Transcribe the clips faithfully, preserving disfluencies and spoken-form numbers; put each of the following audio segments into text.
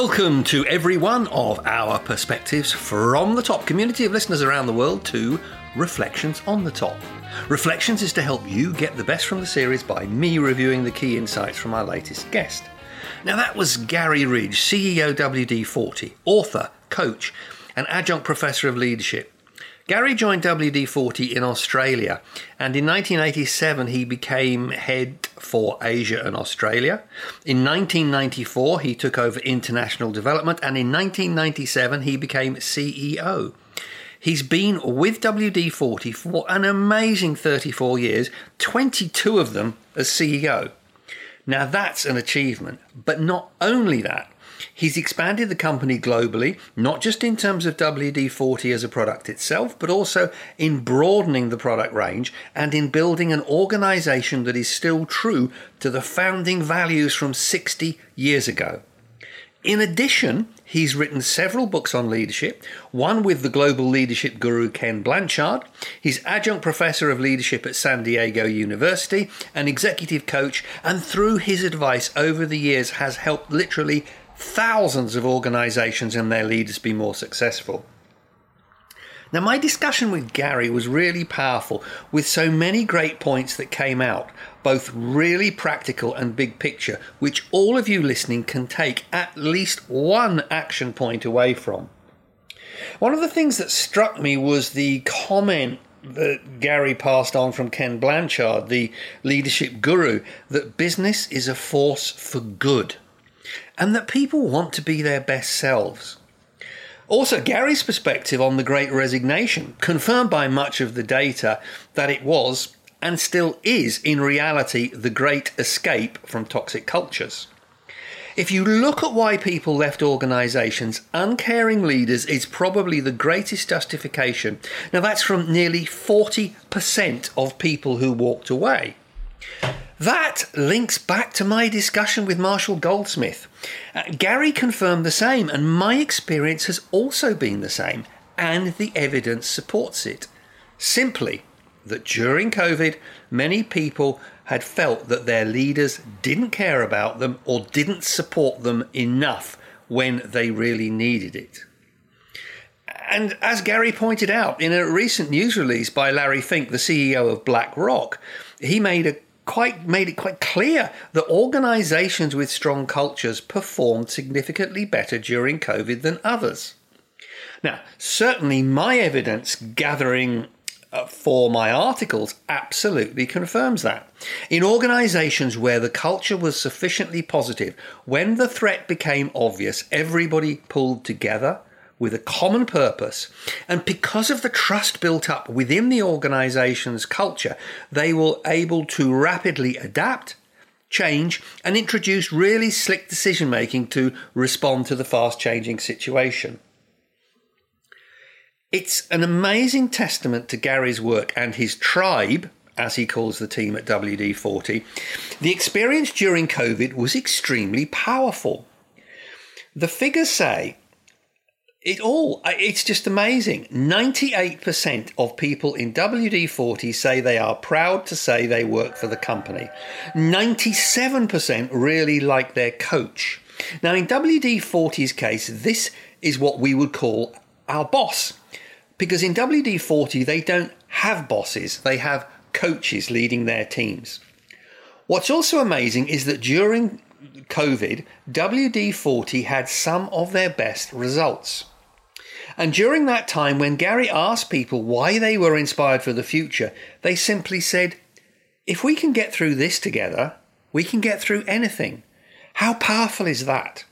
Welcome to every one of our Perspectives from the Top community of listeners around the world to Reflections on the Top. Reflections is to help you get the best from the series by me reviewing the key insights from our latest guest. Now that was Gary Ridge, C E O W D forty, author, coach, and adjunct professor of leadership. Gary joined W D forty in Australia, and in nineteen eighty-seven he became head for Asia and Australia. In nineteen ninety-four he took over international development, and in nineteen ninety-seven he became C E O. He's been with W D forty for an amazing thirty-four years, twenty-two of them as C E O. Now that's an achievement, but not only that, he's expanded the company globally, not just in terms of W D forty as a product itself, but also in broadening the product range and in building an organization that is still true to the founding values from sixty years ago. In addition, he's written several books on leadership, one with the global leadership guru Ken Blanchard. He's adjunct professor of leadership at San Diego University, an executive coach, and through his advice over the years has helped literally thousands of organizations and their leaders be more successful. Now, my discussion with Gary was really powerful, with so many great points that came out, both really practical and big picture, which all of you listening can take at least one action point away from. One of the things that struck me was the comment that Gary passed on from Ken Blanchard, the leadership guru, that business is a force for good, and that people want to be their best selves. Also, Gary's perspective on the Great Resignation, confirmed by much of the data that it was, and still is in reality, the great escape from toxic cultures. If you look at why people left organisations, uncaring leaders is probably the greatest justification. Now that's from nearly forty percent of people who walked away. That links back to my discussion with Marshall Goldsmith. Uh, Gary confirmed the same, and my experience has also been the same, and the evidence supports it. Simply that during COVID, many people had felt that their leaders didn't care about them or didn't support them enough when they really needed it. And as Gary pointed out, in a recent news release by Larry Fink, the C E O of BlackRock, he made a Quite made it quite clear that organisations with strong cultures performed significantly better during COVID than others. Now, certainly my evidence gathering for my articles absolutely confirms that. In organisations where the culture was sufficiently positive, when the threat became obvious, everybody pulled together with a common purpose, and because of the trust built up within the organisation's culture, they were able to rapidly adapt, change, and introduce really slick decision-making to respond to the fast-changing situation. It's an amazing testament to Gary's work and his tribe, as he calls the team at W D forty. The experience during COVID was extremely powerful. The figures say It all, it's just amazing. ninety-eight percent of people in W D forty say they are proud to say they work for the company. ninety-seven percent really like their coach. Now, in W D forty's case, this is what we would call our boss, because in W D forty, they don't have bosses. They have coaches leading their teams. What's also amazing is that during COVID, W D forty had some of their best results. And during that time, when Gary asked people why they were inspired for the future, they simply said, if we can get through this together, we can get through anything. How powerful is that?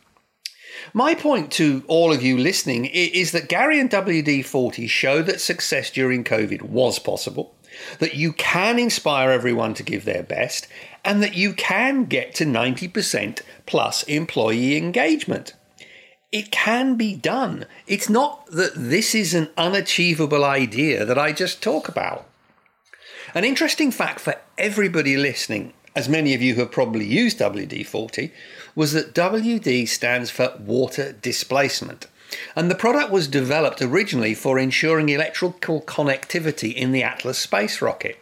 My point to all of you listening is that Gary and W D forty show that success during COVID was possible, that you can inspire everyone to give their best, and that you can get to ninety percent plus employee engagement. It can be done. It's not that this is an unachievable idea that I just talk about. An interesting fact for everybody listening, as many of you have probably used W D forty, was that W D stands for water displacement. And the product was developed originally for ensuring electrical connectivity in the Atlas space rocket.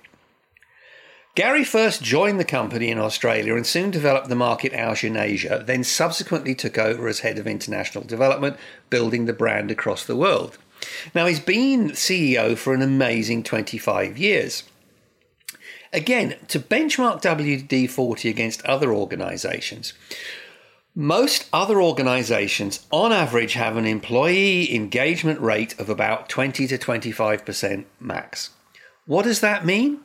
Gary first joined the company in Australia and soon developed the market out in Asia, then subsequently took over as head of international development, building the brand across the world. Now, he's been C E O for an amazing twenty-five years. Again, to benchmark W D forty against other organisations, most other organisations on average have an employee engagement rate of about twenty to twenty-five percent max. What does that mean?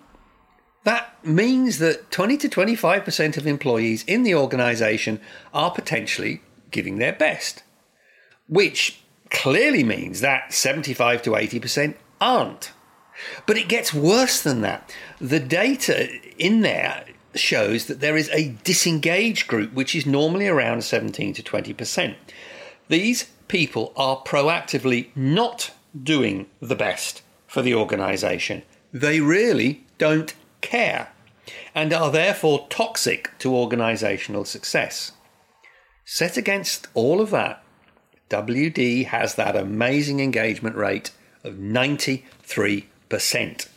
That means that twenty to twenty-five percent of employees in the organisation are potentially giving their best, which clearly means that seventy-five to eighty percent aren't. But it gets worse than that. The data in there shows that there is a disengaged group, which is normally around seventeen to twenty percent. These people are proactively not doing the best for the organisation. They really don't care and are therefore toxic to organisational success. Set against all of that, W D has that amazing engagement rate of ninety-three percent.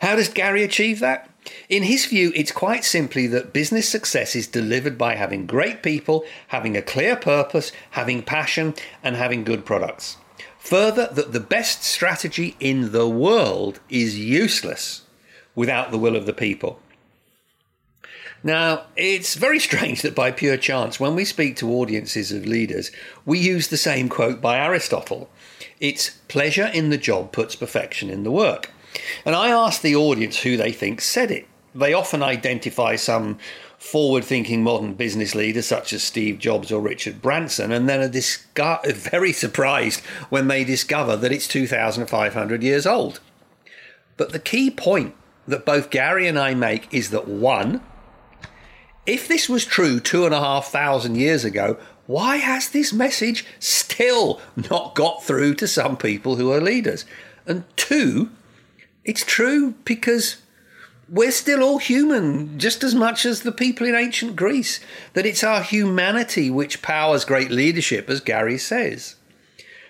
How does Gary achieve that? In his view, it's quite simply that business success is delivered by having great people, having a clear purpose, having passion, and having good products. Further, that the best strategy in the world is useless without the will of the people. Now, it's very strange that by pure chance, when we speak to audiences of leaders, we use the same quote by Aristotle. It's pleasure in the job puts perfection in the work. And I asked the audience who they think said it. They often identify some forward-thinking modern business leader such as Steve Jobs or Richard Branson, and then are disca- very surprised when they discover that it's two thousand five hundred years old. But the key point that both Gary and I make is that, one, if this was true two and a half thousand years ago, why has this message still not got through to some people who are leaders? And two, it's true because we're still all human, just as much as the people in ancient Greece, that it's our humanity which powers great leadership, as Gary says.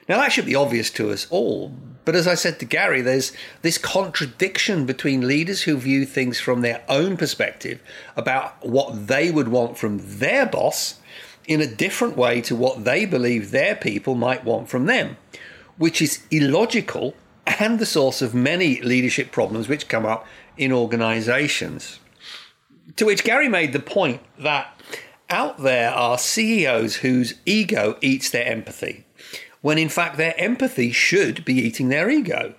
Now, that should be obvious to us all, but as I said to Gary, there's this contradiction between leaders who view things from their own perspective about what they would want from their boss in a different way to what they believe their people might want from them, which is illogical and the source of many leadership problems which come up in organisations. To which Gary made the point that out there are C E Os whose ego eats their empathy, when in fact their empathy should be eating their ego.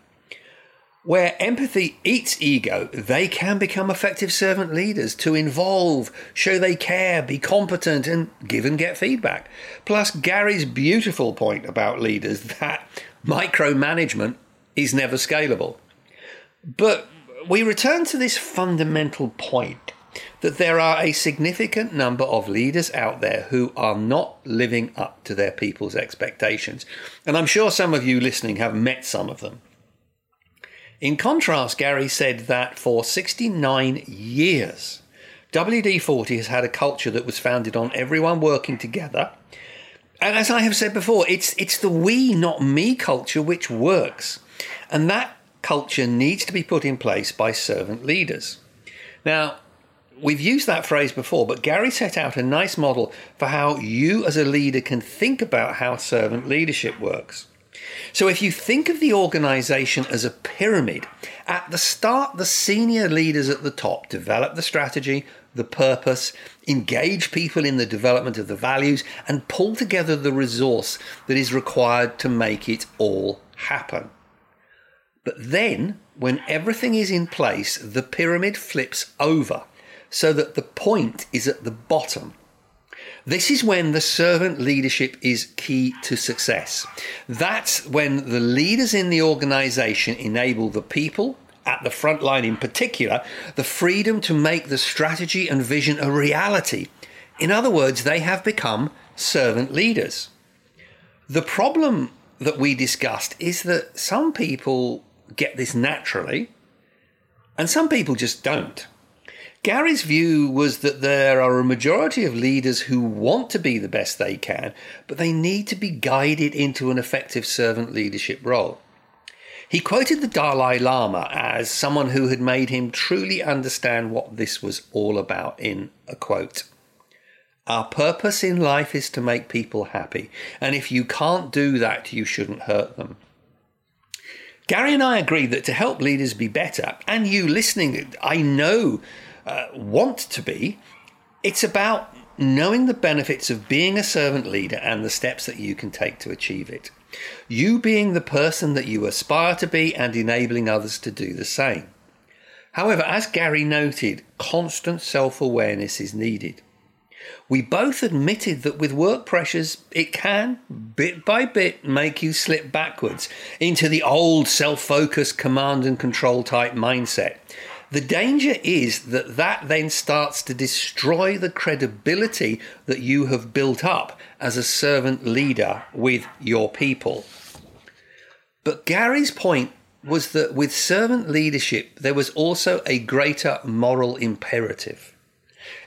Where empathy eats ego, they can become effective servant leaders to involve, show they care, be competent, and give and get feedback. Plus, Gary's beautiful point about leaders that micromanagement is never scalable. But we return to this fundamental point that there are a significant number of leaders out there who are not living up to their people's expectations. And I'm sure some of you listening have met some of them. In contrast, Gary said that for sixty-nine years, W D forty has had a culture that was founded on everyone working together. And as I have said before, it's it's the we, not me culture which works. And that culture needs to be put in place by servant leaders. Now, we've used that phrase before, but Gary set out a nice model for how you as a leader can think about how servant leadership works. So if you think of the organisation as a pyramid, at the start, the senior leaders at the top develop the strategy, the purpose, engage people in the development of the values, and pull together the resource that is required to make it all happen. But then, when everything is in place, the pyramid flips over so that the point is at the bottom. This is when the servant leadership is key to success. That's when the leaders in the organisation enable the people, at the front line in particular, the freedom to make the strategy and vision a reality. In other words, they have become servant leaders. The problem that we discussed is that some people get this naturally and some people just don't. Gary's view was that there are a majority of leaders who want to be the best they can, but they need to be guided into an effective servant leadership role. He quoted the Dalai Lama as someone who had made him truly understand what this was all about in a quote. Our purpose in life is to make people happy, and if you can't do that, you shouldn't hurt them. Gary and I agree that to help leaders be better, and you listening, I know, uh, want to be, it's about knowing the benefits of being a servant leader and the steps that you can take to achieve it. You being the person that you aspire to be and enabling others to do the same. However, as Gary noted, constant self-awareness is needed. We both admitted that with work pressures, it can, bit by bit, make you slip backwards into the old self-focused command and control type mindset. The danger is that that then starts to destroy the credibility that you have built up as a servant leader with your people. But Gary's point was that with servant leadership, there was also a greater moral imperative.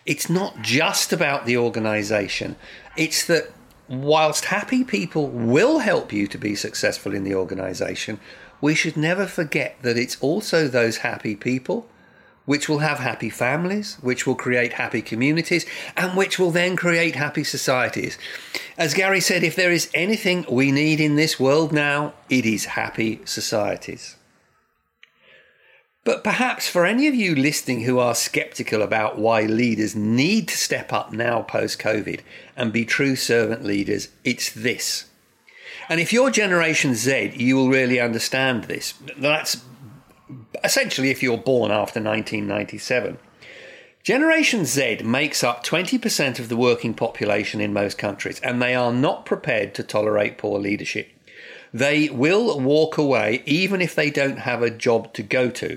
It's not just about the organization. It's that whilst happy people will help you to be successful in the organization, we should never forget that it's also those happy people which will have happy families, which will create happy communities, and which will then create happy societies. As Gary said, if there is anything we need in this world now, it is happy societies. But perhaps for any of you listening who are sceptical about why leaders need to step up now post-COVID and be true servant leaders, it's this. And if you're Generation Z, you will really understand this. That's essentially if you're born after nineteen ninety-seven. Generation Z makes up twenty percent of the working population in most countries, and they are not prepared to tolerate poor leadership. They will walk away even if they don't have a job to go to.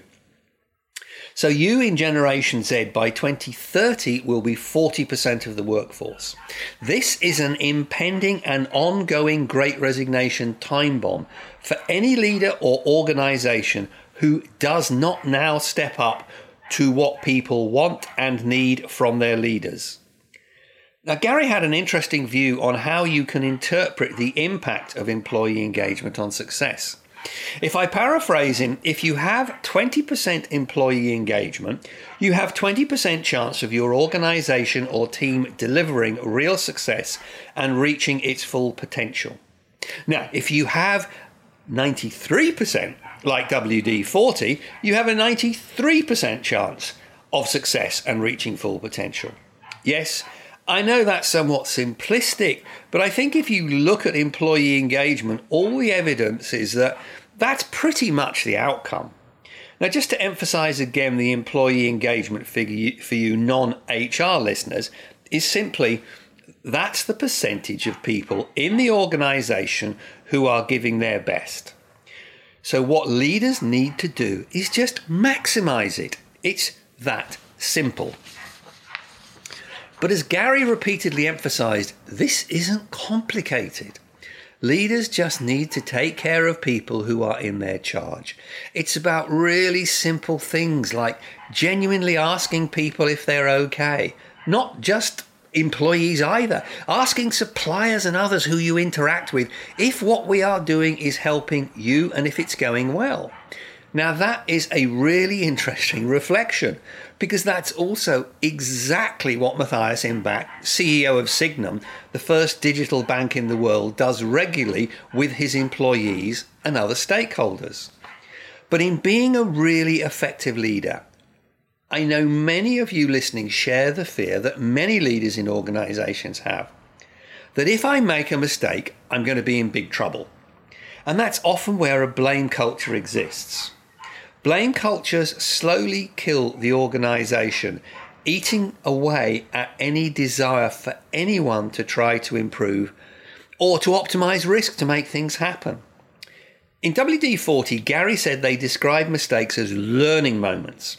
So you in Generation Z by twenty thirty will be forty percent of the workforce. This is an impending and ongoing Great Resignation time bomb for any leader or organisation who does not now step up to what people want and need from their leaders. Now, Gary had an interesting view on how you can interpret the impact of employee engagement on success. If I paraphrase him, if you have twenty percent employee engagement, you have twenty percent chance of your organization or team delivering real success and reaching its full potential. Now, if you have ninety-three percent, like W D forty, you have a ninety-three percent chance of success and reaching full potential. Yes, I know that's somewhat simplistic, but I think if you look at employee engagement, all the evidence is that that's pretty much the outcome. Now, just to emphasize again, the employee engagement figure for you non-H R listeners is simply that's the percentage of people in the organization who are giving their best. So what leaders need to do is just maximize it. It's that simple. But as Gary repeatedly emphasised, this isn't complicated. Leaders just need to take care of people who are in their charge. It's about really simple things like genuinely asking people if they're okay. Not just employees either. Asking suppliers and others who you interact with if what we are doing is helping you and if it's going well. Now that is a really interesting reflection because that's also exactly what Matthias Imbach, C E O of Signum, the first digital bank in the world, does regularly with his employees and other stakeholders. But in being a really effective leader, I know many of you listening share the fear that many leaders in organisations have, that if I make a mistake, I'm going to be in big trouble. And that's often where a blame culture exists. Blame cultures slowly kill the organisation, eating away at any desire for anyone to try to improve or to optimise risk to make things happen. In W D forty, Gary said they describe mistakes as learning moments,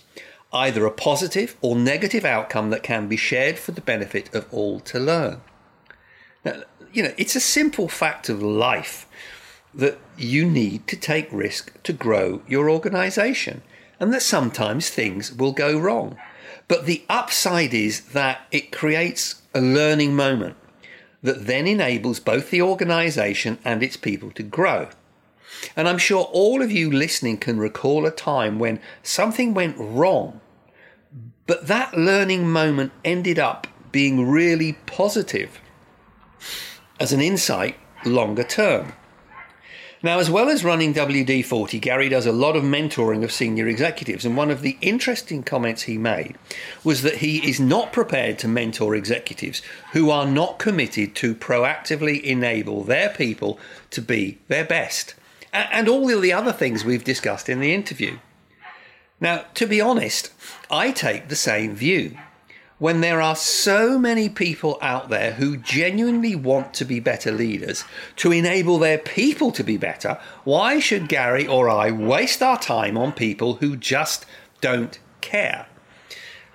either a positive or negative outcome that can be shared for the benefit of all to learn. Now, you know, it's a simple fact of life that you need to take risk to grow your organisation and that sometimes things will go wrong. But the upside is that it creates a learning moment that then enables both the organisation and its people to grow. And I'm sure all of you listening can recall a time when something went wrong, but that learning moment ended up being really positive as an insight longer term. Now, as well as running W D forty, Gary does a lot of mentoring of senior executives, and one of the interesting comments he made was that he is not prepared to mentor executives who are not committed to proactively enable their people to be their best, and all the other things we've discussed in the interview. Now, to be honest, I take the same view. When there are so many people out there who genuinely want to be better leaders, to enable their people to be better, why should Gary or I waste our time on people who just don't care?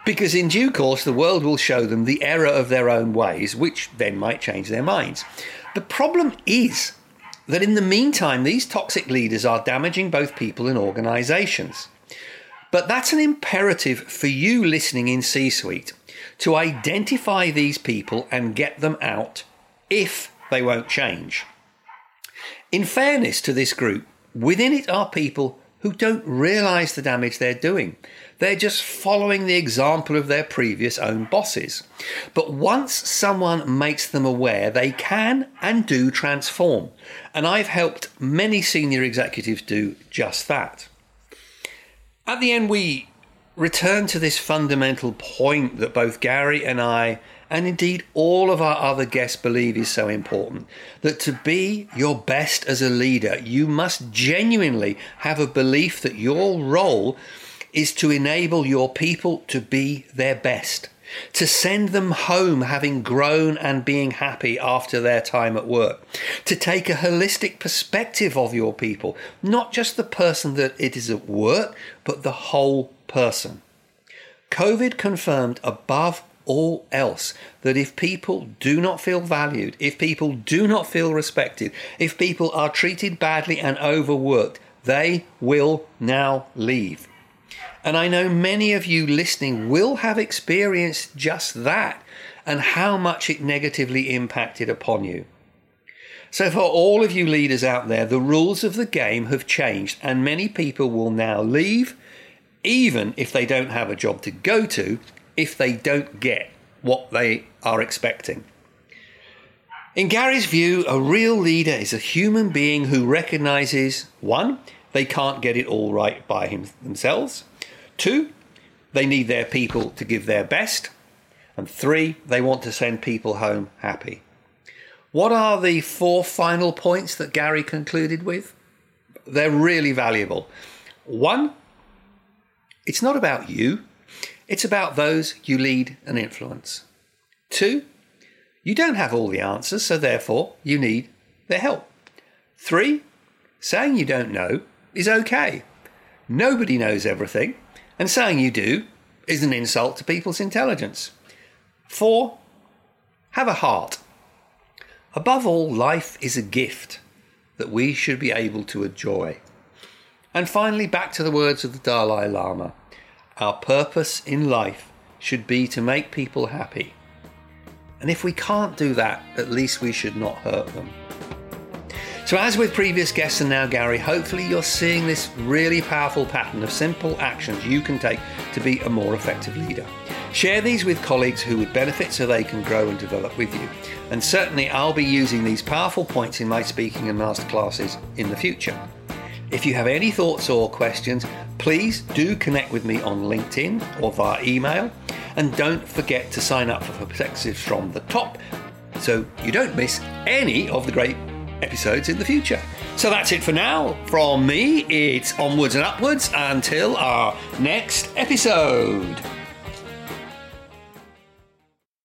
Because in due course, the world will show them the error of their own ways, which then might change their minds. The problem is that in the meantime, these toxic leaders are damaging both people and organisations. But that's an imperative for you listening in C-suite, to identify these people and get them out if they won't change. In fairness to this group, within it are people who don't realise the damage they're doing. They're just following the example of their previous own bosses. But once someone makes them aware, they can and do transform. And I've helped many senior executives do just that. At the end, we return to this fundamental point that both Gary and I, and indeed all of our other guests, believe is so important, that to be your best as a leader, you must genuinely have a belief that your role is to enable your people to be their best, to send them home having grown and being happy after their time at work, to take a holistic perspective of your people, not just the person that it is at work, but the whole person. COVID confirmed above all else that if people do not feel valued, if people do not feel respected, if people are treated badly and overworked, they will now leave. And I know many of you listening will have experienced just that and how much it negatively impacted upon you. So for all of you leaders out there, the rules of the game have changed and many people will now leave, even if they don't have a job to go to, if they don't get what they are expecting. In Gary's view, a real leader is a human being who recognises, one, they can't get it all right by him, themselves. Two, they need their people to give their best. And three, they want to send people home happy. What are the four final points that Gary concluded with? They're really valuable. One, it's not about you. It's about those you lead and influence. Two, you don't have all the answers, so therefore you need their help. Three, saying you don't know is okay. Nobody knows everything, and saying you do is an insult to people's intelligence. Four, have a heart. Above all, life is a gift that we should be able to enjoy. And finally, back to the words of the Dalai Lama, our purpose in life should be to make people happy. And if we can't do that, at least we should not hurt them. So as with previous guests and now Gary, hopefully you're seeing this really powerful pattern of simple actions you can take to be a more effective leader. Share these with colleagues who would benefit so they can grow and develop with you. And certainly I'll be using these powerful points in my speaking and masterclasses in the future. If you have any thoughts or questions, please do connect with me on LinkedIn or via email. And don't forget to sign up for Perspectives from the Top so you don't miss any of the great episodes in the future. So that's it for now. From me, it's onwards and upwards until our next episode.